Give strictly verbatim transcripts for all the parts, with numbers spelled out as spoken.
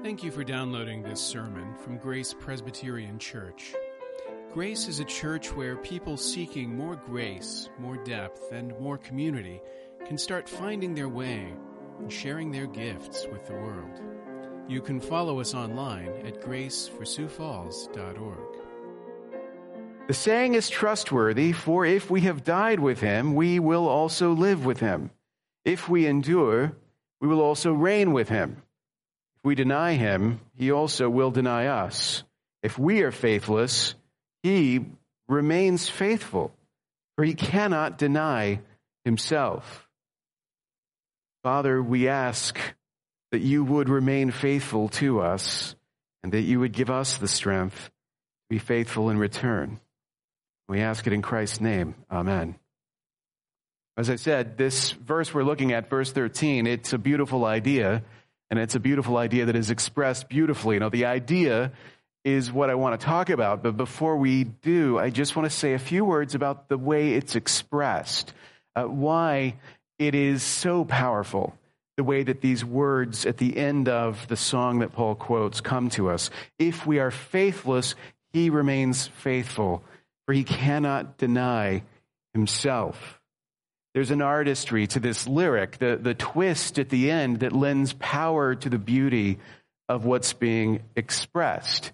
Thank you for downloading this sermon from Grace Presbyterian Church. Grace is a church where people seeking more grace, more depth, and more community can start finding their way and sharing their gifts with the world. You can follow us online at grace for sioux falls dot org. The saying is trustworthy, for if we have died with him, we will also live with him. If we endure, we will also reign with him. If we deny him, he also will deny us. If we are faithless, he remains faithful, for he cannot deny himself. Father, we ask that you would remain faithful to us and that you would give us the strength to be faithful in return. We ask it in Christ's name. Amen. As I said, this verse we're looking at, verse thirteen, it's a beautiful idea. And it's a beautiful idea that is expressed beautifully. You know, the idea is what I want to talk about. But before we do, I just want to say a few words about the way it's expressed, uh, why it is so powerful, the way that these words at the end of the song that Paul quotes come to us. If we are faithless, he remains faithful, for he cannot deny himself. There's an artistry to this lyric, the, the twist at the end that lends power to the beauty of what's being expressed.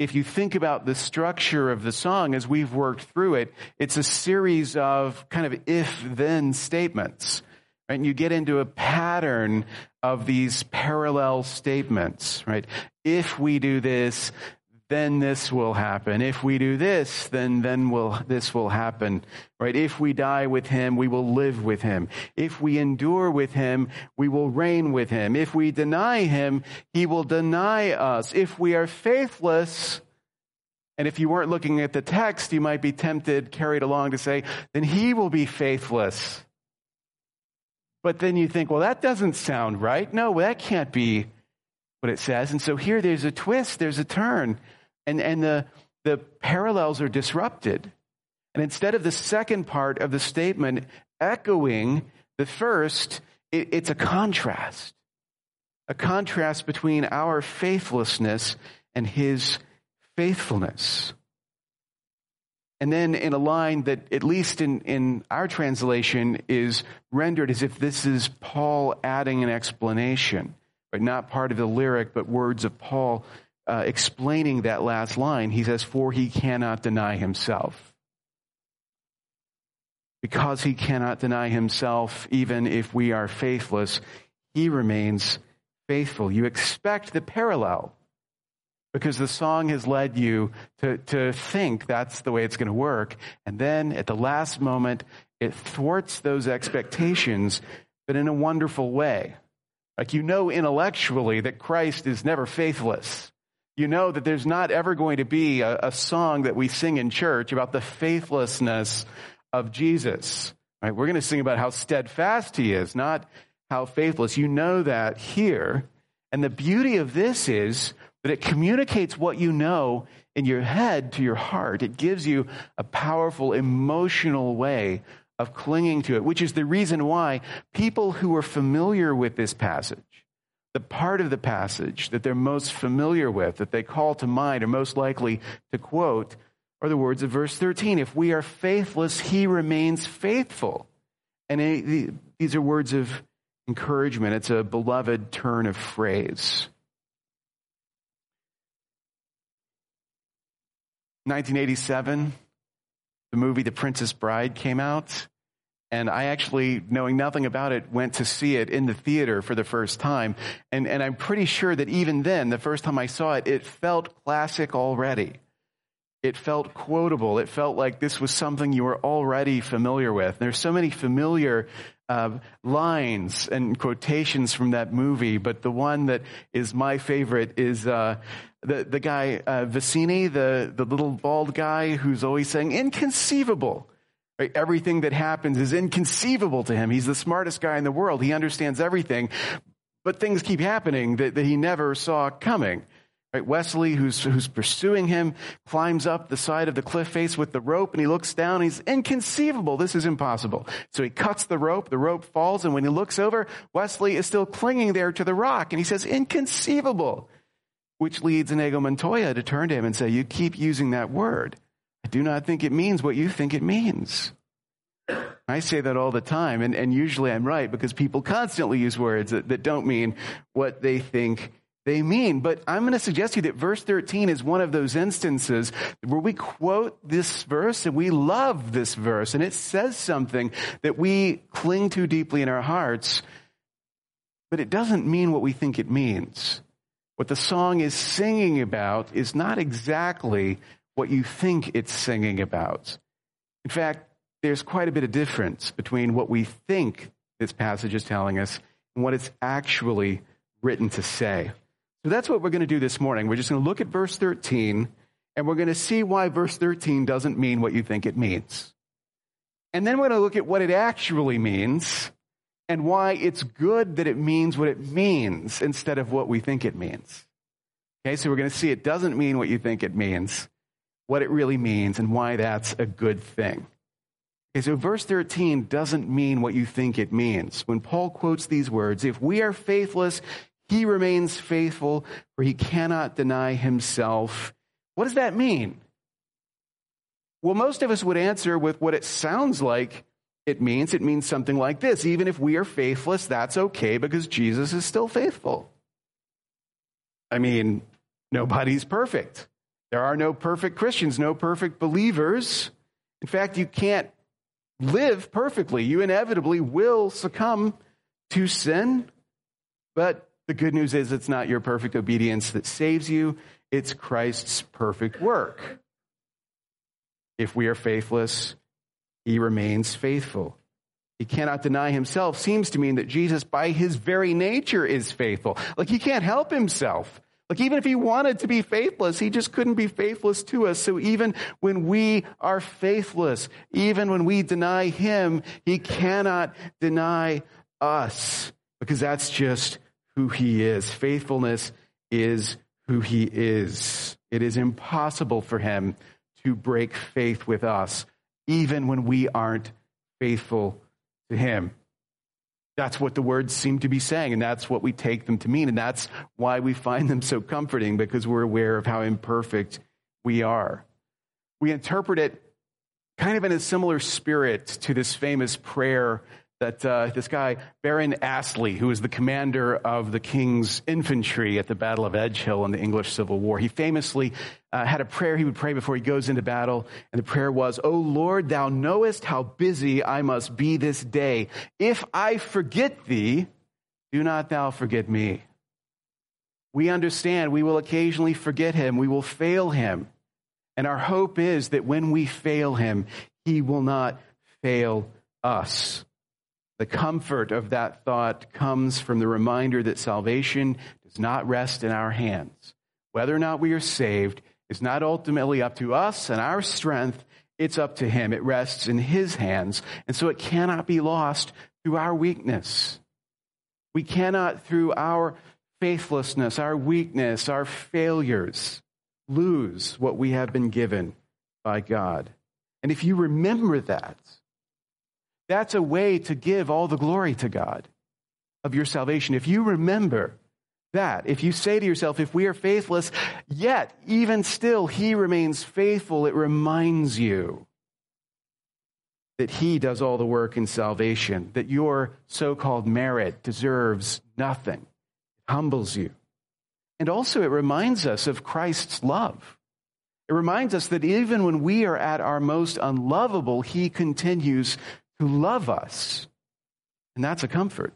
If you think about the structure of the song as we've worked through it, it's a series of kind of if-then statements. Right? And you get into a pattern of these parallel statements, right? If we do this, then this will happen. If we do this, then then will this will happen, right? If we die with him, we will live with him. If we endure with him, we will reign with him. If we deny him, he will deny us. If we are faithless, and if you weren't looking at the text, you might be tempted, carried along to say, then he will be faithless. But then you think, well, that doesn't sound right. No, that can't be what it says. And so here there's a twist, there's a turn. And and the, the parallels are disrupted. And instead of the second part of the statement echoing the first, it, it's a contrast. A contrast between our faithlessness and his faithfulness. And then in a line that, at least in, in our translation, is rendered as if this is Paul adding an explanation. But not part of the lyric, but words of Paul Uh, explaining that last line. He says, for he cannot deny himself. Because he cannot deny himself, even if we are faithless, he remains faithful. You expect the parallel because the song has led you to, to think that's the way it's going to work. And then at the last moment, it thwarts those expectations, but in a wonderful way. Like, you know, intellectually that Christ is never faithless. You know that there's not ever going to be a, a song that we sing in church about the faithlessness of Jesus. Right? We're going to sing about how steadfast he is, not how faithless. You know that here. And the beauty of this is that it communicates what you know in your head to your heart. It gives you a powerful emotional way of clinging to it, which is the reason why people who are familiar with this passage, the part of the passage that they're most familiar with, that they call to mind, are most likely to quote, are the words of verse thirteen. If we are faithless, he remains faithful. And it, these are words of encouragement. It's a beloved turn of phrase. nineteen eighty-seven, the movie The Princess Bride came out. And I actually, knowing nothing about it, went to see it in the theater for the first time. And and I'm pretty sure that even then, the first time I saw it, it felt classic already. It felt quotable. It felt like this was something you were already familiar with. There's so many familiar uh, lines and quotations from that movie, but the one that is my favorite is uh, the, the guy, uh, Vizzini, the, the little bald guy who's always saying, inconceivable. Right? Everything that happens is inconceivable to him. He's the smartest guy in the world. He understands everything, but things keep happening that, that he never saw coming. Right? Wesley, who's who's pursuing him, climbs up the side of the cliff face with the rope, and he looks down. And he's inconceivable. This is impossible. So he cuts the rope. The rope falls, and when he looks over, Wesley is still clinging there to the rock, and he says, inconceivable. which leads Inigo Montoya to turn to him and say, you keep using that word. I do not think it means what you think it means. I say that all the time, and, and usually I'm right, because people constantly use words that, that don't mean what they think they mean. But I'm going to suggest to you that verse thirteen is one of those instances where we quote this verse and we love this verse, and it says something that we cling to deeply in our hearts, but it doesn't mean what we think it means. What the song is singing about is not exactly what you think it's singing about. In fact, there's quite a bit of difference between what we think this passage is telling us and what it's actually written to say. So that's what we're going to do this morning. We're just going to look at verse thirteen, and we're going to see why verse thirteen doesn't mean what you think it means. And then we're going to look at what it actually means and why it's good that it means what it means instead of what we think it means. Okay, so we're going to see it doesn't mean what you think it means, what it really means, and why that's a good thing. Okay, so verse thirteen doesn't mean what you think it means. When Paul quotes these words, if we are faithless, he remains faithful, for he cannot deny himself. What does that mean? Well, most of us would answer with what it sounds like it means. It means something like this. Even if we are faithless, that's okay because Jesus is still faithful. I mean, nobody's perfect. There are no perfect Christians, no perfect believers. In fact, you can't live perfectly. You inevitably will succumb to sin. But the good news is it's not your perfect obedience that saves you. It's Christ's perfect work. If we are faithless, he remains faithful. He cannot deny himself seems to mean that Jesus, by his very nature, is faithful. Like, he can't help himself. Like, even if he wanted to be faithless, he just couldn't be faithless to us. So even when we are faithless, even when we deny him, he cannot deny us, because that's just who he is. Faithfulness is who he is. It is impossible for him to break faith with us, even when we aren't faithful to him. That's what the words seem to be saying, and that's what we take them to mean, and that's why we find them so comforting, because we're aware of how imperfect we are. We interpret it kind of in a similar spirit to this famous prayer that uh, this guy, Baron Astley, who was the commander of the king's infantry at the Battle of Edgehill in the English Civil War, he famously uh, had a prayer he would pray before he goes into battle, and the prayer was, "O Lord, thou knowest how busy I must be this day. If I forget thee, do not thou forget me." We understand we will occasionally forget him, we will fail him, and our hope is that when we fail him, he will not fail us. The comfort of that thought comes from the reminder that salvation does not rest in our hands. Whether or not we are saved is not ultimately up to us and our strength. It's up to him. It rests in his hands. And so it cannot be lost through our weakness. We cannot, through our faithlessness, our weakness, our failures, lose what we have been given by God. And if you remember that, that's a way to give all the glory to God of your salvation. If you remember that, if you say to yourself, if we are faithless, yet even still he remains faithful, it reminds you that he does all the work in salvation, that your so-called merit deserves nothing. It humbles you. And also it reminds us of Christ's love. It reminds us that even when we are at our most unlovable, he continues who love us. And that's a comfort.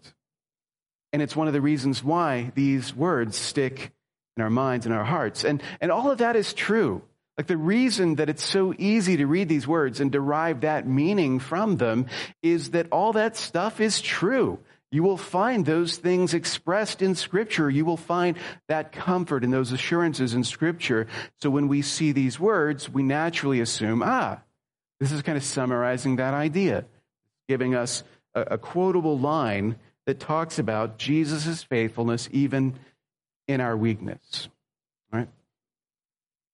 And it's one of the reasons why these words stick in our minds and our hearts. And, and all of that is true. Like, the reason that it's so easy to read these words and derive that meaning from them is that all that stuff is true. You will find those things expressed in Scripture. You will find that comfort and those assurances in Scripture. So when we see these words, we naturally assume, ah, this is kind of summarizing that idea, giving us a, a quotable line that talks about Jesus' faithfulness even in our weakness, right?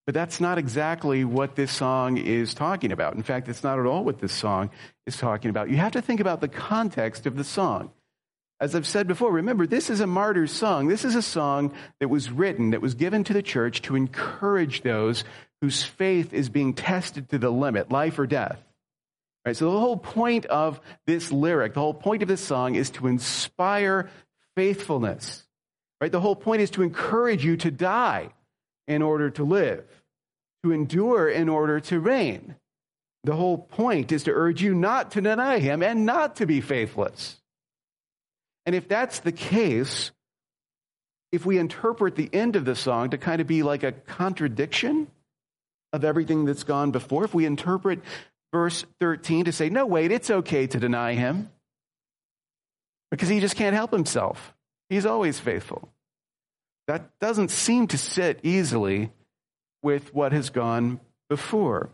But that's not exactly what this song is talking about. In fact, it's not at all what this song is talking about. You have to think about the context of the song. As I've said before, remember, this is a martyr's song. This is a song that was written, that was given to the church to encourage those whose faith is being tested to the limit, life or death. Right? So the whole point of this lyric, the whole point of this song is to inspire faithfulness. Right? The whole point is to encourage you to die in order to live, to endure in order to reign. The whole point is to urge you not to deny him and not to be faithless. And if that's the case, if we interpret the end of the song to kind of be like a contradiction of everything that's gone before, if we interpret verse thirteen to say, no, wait, it's okay to deny him because he just can't help himself. He's always faithful. That doesn't seem to sit easily with what has gone before.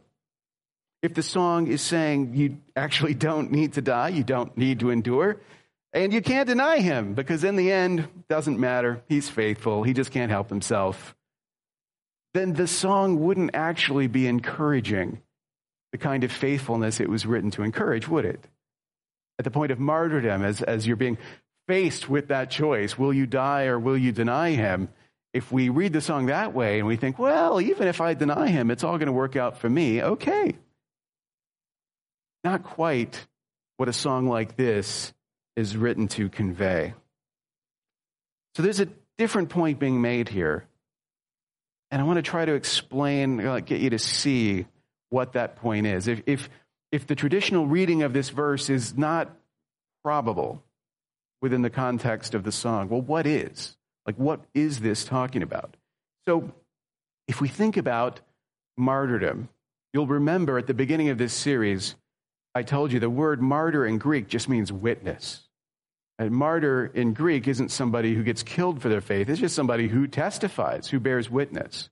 If the song is saying you actually don't need to die, you don't need to endure, and you can't deny him because in the end, doesn't matter. He's faithful. He just can't help himself. Then the song wouldn't actually be encouraging the kind of faithfulness it was written to encourage, would it? At the point of martyrdom, as, as you're being faced with that choice, will you die or will you deny him? If we read the song that way and we think, well, even if I deny him, it's all going to work out for me. Okay. Not quite what a song like this is written to convey. So there's a different point being made here. And I want to try to explain, get you to see what that point is. If, if, if the traditional reading of this verse is not probable within the context of the song, well, what is? Like, what is this talking about? So if we think about martyrdom, you'll remember at the beginning of this series, I told you the word martyr in Greek just means witness. And martyr in Greek isn't somebody who gets killed for their faith. It's just somebody who testifies, who bears witness.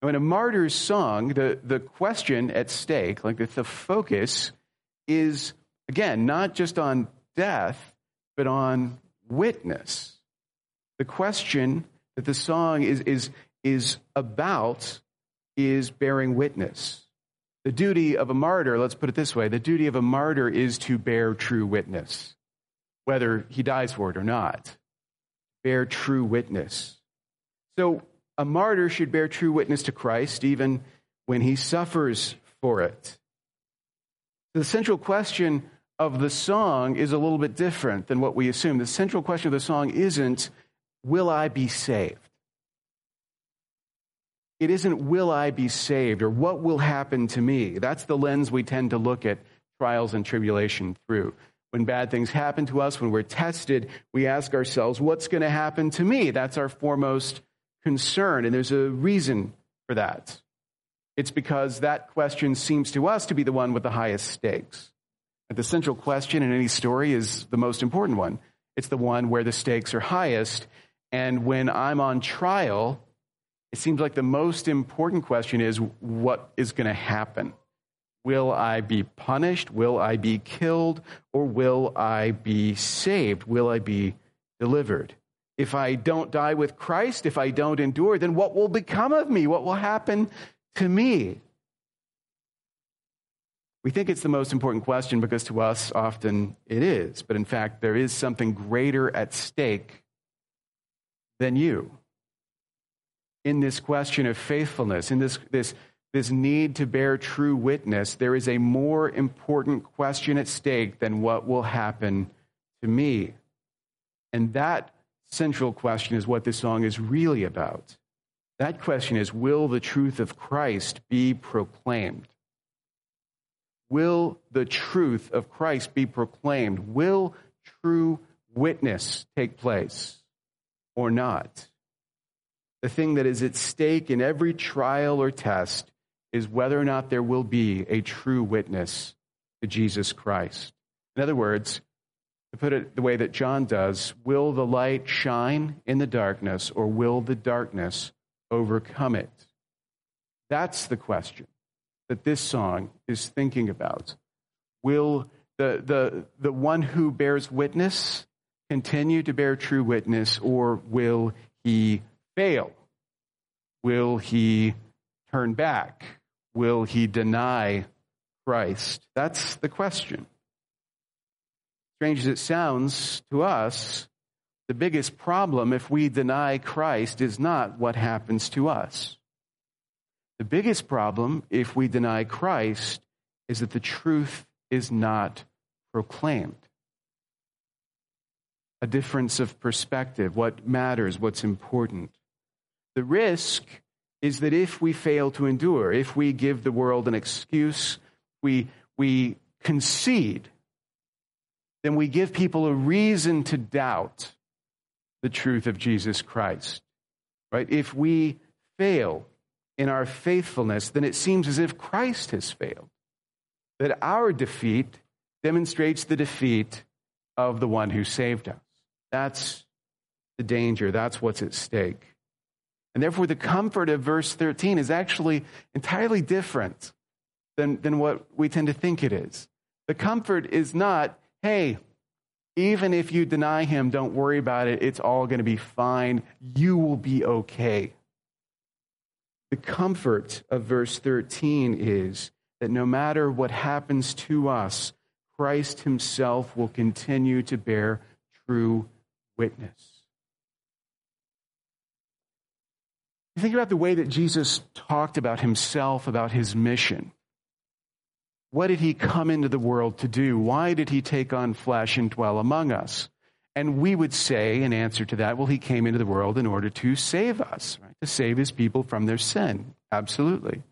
And in a martyr's song, the, the question at stake, like the, the focus is, again, not just on death, but on witness. The question that the song is, is, is about is bearing witness. The duty of a martyr, let's put it this way, the duty of a martyr is to bear true witness, whether he dies for it or not. Bear true witness. So a martyr should bear true witness to Christ even when he suffers for it. The central question of the song is a little bit different than what we assume. The central question of the song isn't, will I be saved? It isn't, will I be saved, or what will happen to me? That's the lens we tend to look at trials and tribulation through. When bad things happen to us, when we're tested, we ask ourselves, what's going to happen to me? That's our foremost concern, and there's a reason for that. It's because that question seems to us to be the one with the highest stakes. But the central question in any story is the most important one. It's the one where the stakes are highest, and when I'm on trial, it seems like the most important question is, what is going to happen? Will I be punished? Will I be killed? Or will I be saved? Will I be delivered? If I don't die with Christ, if I don't endure, then what will become of me? What will happen to me? We think it's the most important question because to us often it is. But in fact, there is something greater at stake than you. In this question of faithfulness, in this, this, this need to bear true witness, there is a more important question at stake than what will happen to me. And that central question is what this song is really about. That question is, will the truth of Christ be proclaimed? Will the truth of Christ be proclaimed? Will true witness take place or not? The thing that is at stake in every trial or test is whether or not there will be a true witness to Jesus Christ. In other words, to put it the way that John does, will the light shine in the darkness, or will the darkness overcome it? That's the question that this song is thinking about. Will the, the, the one who bears witness continue to bear true witness, or will he fail? Will he turn back? Will he deny Christ? That's the question. strange as it sounds to us, the biggest problem if we deny Christ is not what happens to us. The biggest problem if we deny Christ is that the truth is not proclaimed. A difference of perspective, what matters, what's important. The risk is that if we fail to endure, if we give the world an excuse, we we concede, then we give people a reason to doubt the truth of Jesus Christ. Right? If we fail in our faithfulness, then it seems as if Christ has failed. That our defeat demonstrates the defeat of the one who saved us. That's the danger. That's what's at stake. And therefore, the comfort of verse thirteen is actually entirely different than, than what we tend to think it is. The comfort is not, hey, even if you deny him, don't worry about it. It's all going to be fine. You will be okay. The comfort of verse thirteen is that no matter what happens to us, Christ himself will continue to bear true witness. You think about the way that Jesus talked about himself, about his mission. What did he come into the world to do? Why did he take on flesh and dwell among us? And we would say in answer to that, well, he came into the world in order to save us, right? To save his people from their sin. Absolutely.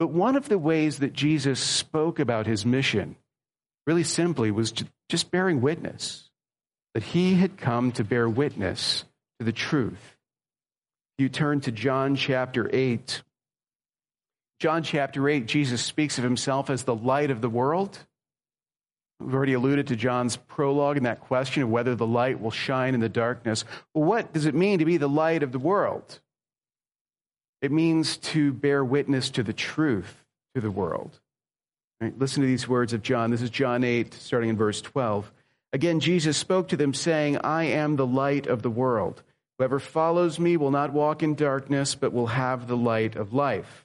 But one of the ways that Jesus spoke about his mission, really simply, was just bearing witness, that he had come to bear witness to the truth. You turn to John chapter eight. John chapter eight, Jesus speaks of himself as the light of the world. We've already alluded to John's prologue and that question of whether the light will shine in the darkness. Well, what does it mean to be the light of the world? It means to bear witness to the truth to the world. Right, listen to these words of John. This is John eight, starting in verse twelve. Again, Jesus spoke to them, saying, I am the light of the world. Whoever follows me will not walk in darkness, but will have the light of life.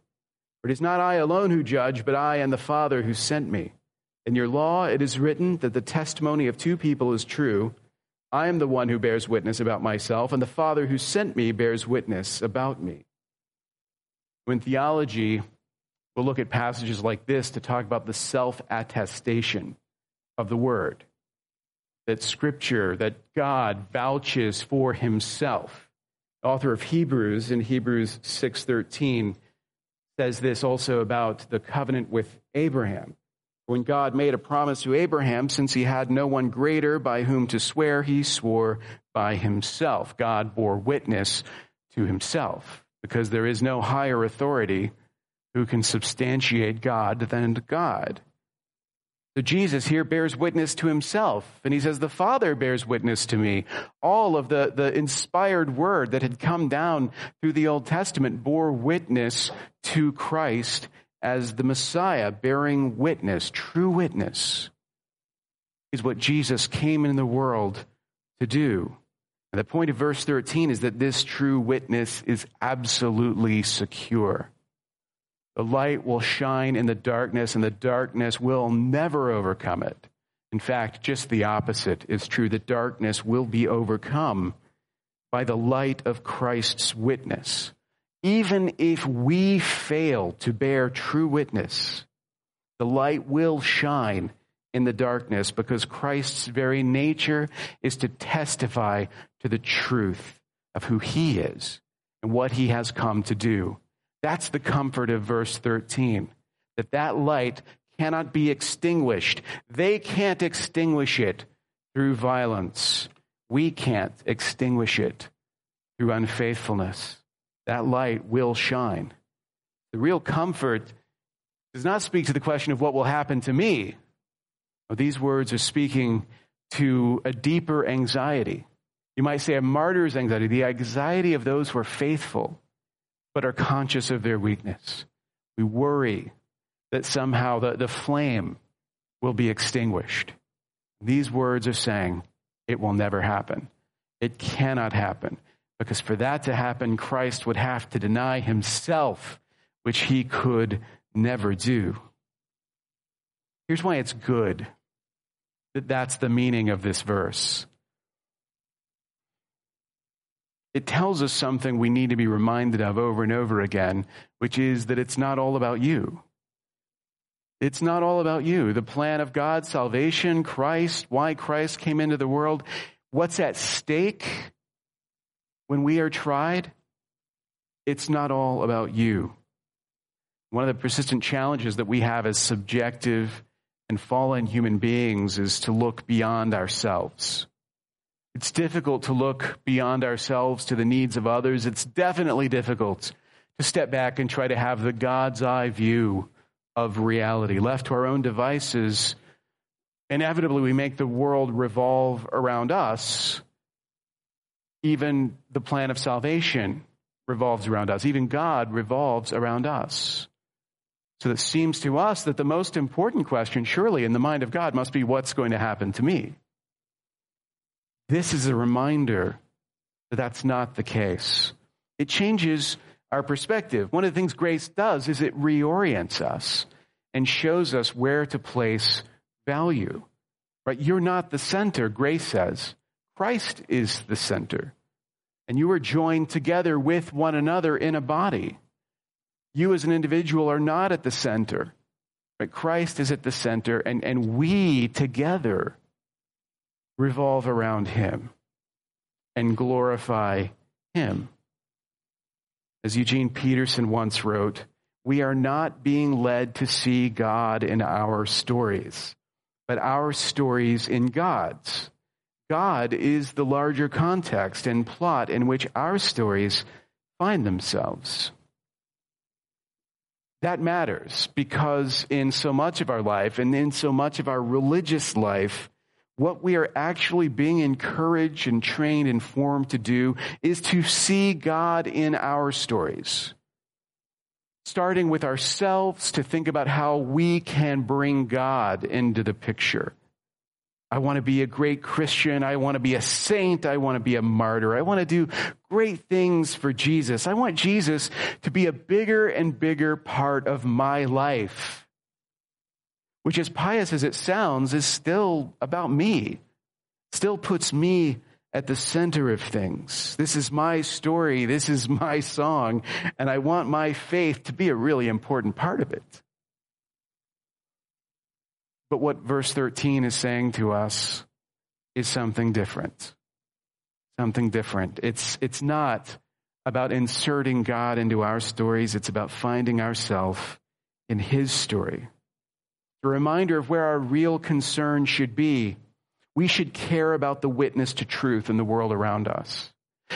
For it is not I alone who judge, but I and the Father who sent me. In your law it is written that the testimony of two people is true. I am the one who bears witness about myself, and the Father who sent me bears witness about me. In theology, we'll look at passages like this to talk about the self-attestation of the Word. That Scripture, that God vouches for himself. The author of Hebrews, in Hebrews six thirteen, says this also about the covenant with Abraham. When God made a promise to Abraham, since he had no one greater by whom to swear, he swore by himself. God bore witness to himself, because there is no higher authority who can substantiate God than God. So Jesus here bears witness to himself, and he says, the Father bears witness to me. All of the, the inspired word that had come down through the Old Testament bore witness to Christ as the Messiah, bearing witness. True witness is what Jesus came in the world to do. And the point of verse thirteen is that this true witness is absolutely secure. The light will shine in the darkness, and the darkness will never overcome it. In fact, just the opposite is true. The darkness will be overcome by the light of Christ's witness. Even if we fail to bear true witness, the light will shine in the darkness because Christ's very nature is to testify to the truth of who he is and what he has come to do. That's the comfort of verse thirteen, that that light cannot be extinguished. They can't extinguish it through violence. We can't extinguish it through unfaithfulness. That light will shine. The real comfort does not speak to the question of what will happen to me. These words are speaking to a deeper anxiety. You might say a martyr's anxiety, the anxiety of those who are faithful but are conscious of their weakness. We worry that somehow the, the flame will be extinguished. These words are saying it will never happen. It cannot happen, because for that to happen, Christ would have to deny himself, which he could never do. Here's why it's good that that's the meaning of this verse. It tells us something we need to be reminded of over and over again, which is that it's not all about you. It's not all about you. The plan of God, salvation, Christ, why Christ came into the world, what's at stake when we are tried, it's not all about you. One of the persistent challenges that we have as subjective and fallen human beings is to look beyond ourselves. It's difficult to look beyond ourselves to the needs of others. It's definitely difficult to step back and try to have the God's eye view of reality. Left to our own devices, inevitably we make the world revolve around us. Even the plan of salvation revolves around us. Even God revolves around us. So it seems to us that the most important question, surely, in the mind of God must be what's going to happen to me. This is a reminder that that's not the case. It changes our perspective. One of the things grace does is it reorients us and shows us where to place value. Right? You're not the center, grace says. Christ is the center, and you are joined together with one another in a body. You as an individual are not at the center, but Christ is at the center, and, and we together revolve around him and glorify him. As Eugene Peterson once wrote, we are not being led to see God in our stories, but our stories in God's. God is the larger context and plot in which our stories find themselves. That matters because in so much of our life and in so much of our religious life, what we are actually being encouraged and trained and formed to do is to see God in our stories. Starting with ourselves, to think about how we can bring God into the picture. I want to be a great Christian. I want to be a saint. I want to be a martyr. I want to do great things for Jesus. I want Jesus to be a bigger and bigger part of my life, which, as pious as it sounds, is still about me, still puts me at the center of things. This is my story. This is my song, and I want my faith to be a really important part of it. But what verse thirteen is saying to us is something different. Something different. It's, it's not about inserting God into our stories. It's about finding ourselves in his story. The reminder of where our real concern should be. We should care about the witness to truth in the world around us.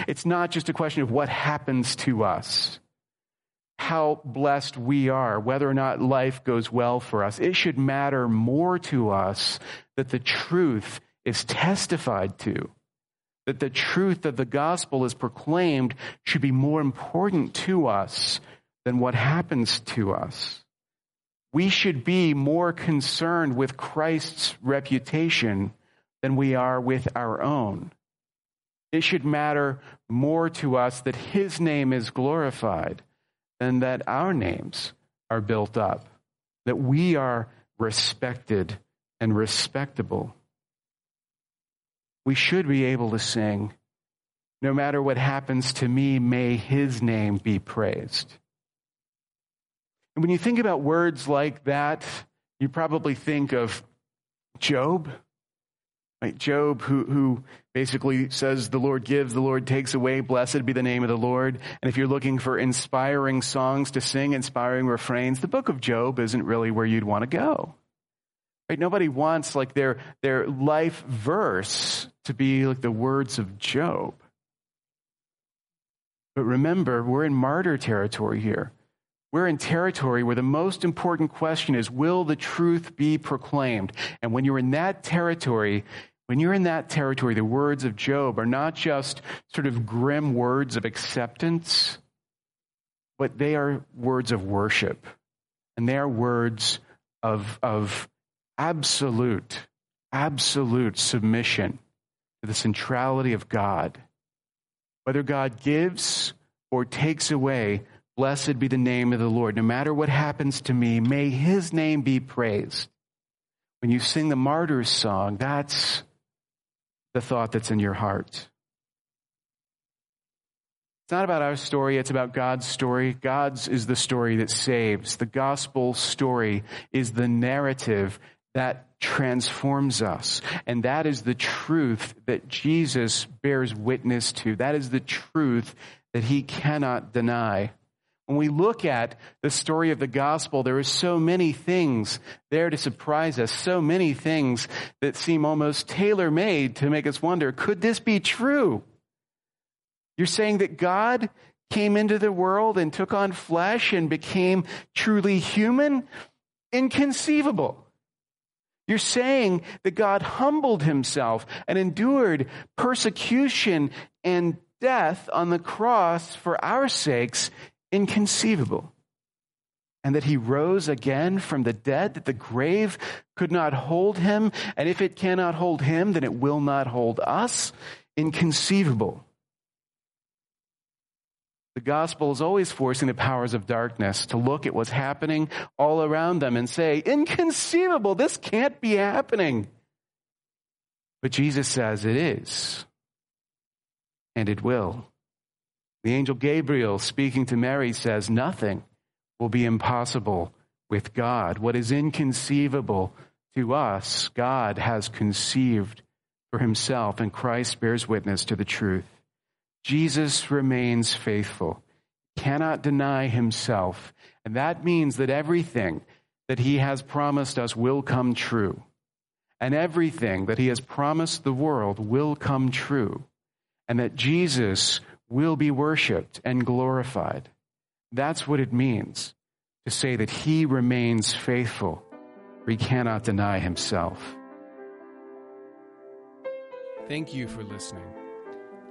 It's not just a question of what happens to us, how blessed we are, whether or not life goes well for us. It should matter more to us that the truth is testified to, that the truth of the gospel is proclaimed should be more important to us than what happens to us. We should be more concerned with Christ's reputation than we are with our own. It should matter more to us that his name is glorified and that our names are built up, that we are respected and respectable. We should be able to sing, no matter what happens to me, may his name be praised. And when you think about words like that, you probably think of Job, right? Job, who, who basically says, the Lord gives, the Lord takes away, blessed be the name of the Lord. And if you're looking for inspiring songs to sing, inspiring refrains, the book of Job isn't really where you'd want to go. Right? Nobody wants like their, their life verse to be like the words of Job. But remember, we're in martyr territory here. We're in territory where the most important question is, will the truth be proclaimed? And when you're in that territory, When you're in that territory, the words of Job are not just sort of grim words of acceptance, but they are words of worship. And they are words of, of absolute, absolute submission to the centrality of God. Whether God gives or takes away, blessed be the name of the Lord. No matter what happens to me, may his name be praised. When you sing the martyr's song, that's the thought that's in your heart. It's not about our story, it's about God's story. God's is the story that saves. The gospel story is the narrative that transforms us. And that is the truth that Jesus bears witness to. That is the truth that he cannot deny. When we look at the story of the gospel, there are so many things there to surprise us, so many things that seem almost tailor-made to make us wonder, could this be true? You're saying that God came into the world and took on flesh and became truly human? Inconceivable. You're saying that God humbled himself and endured persecution and death on the cross for our sakes? Inconceivable. And that he rose again from the dead, that the grave could not hold him, and if it cannot hold him, then it will not hold us. Inconceivable. The gospel is always forcing the powers of darkness to look at what's happening all around them and say, inconceivable, this can't be happening. But Jesus says it is, and it will. The angel Gabriel, speaking to Mary, says nothing will be impossible with God. What is inconceivable to us, God has conceived for himself, and Christ bears witness to the truth. Jesus remains faithful, cannot deny himself, and that means that everything that he has promised us will come true, and everything that he has promised the world will come true, and that Jesus will be worshiped and glorified. That's what it means to say that he remains faithful, for he cannot deny himself. Thank you for listening.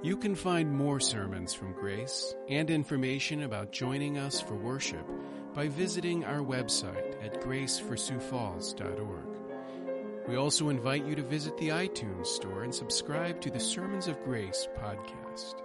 You can find more sermons from Grace and information about joining us for worship by visiting our website at grace for sioux falls dot org. We also invite you to visit the iTunes store and subscribe to the Sermons of Grace podcast.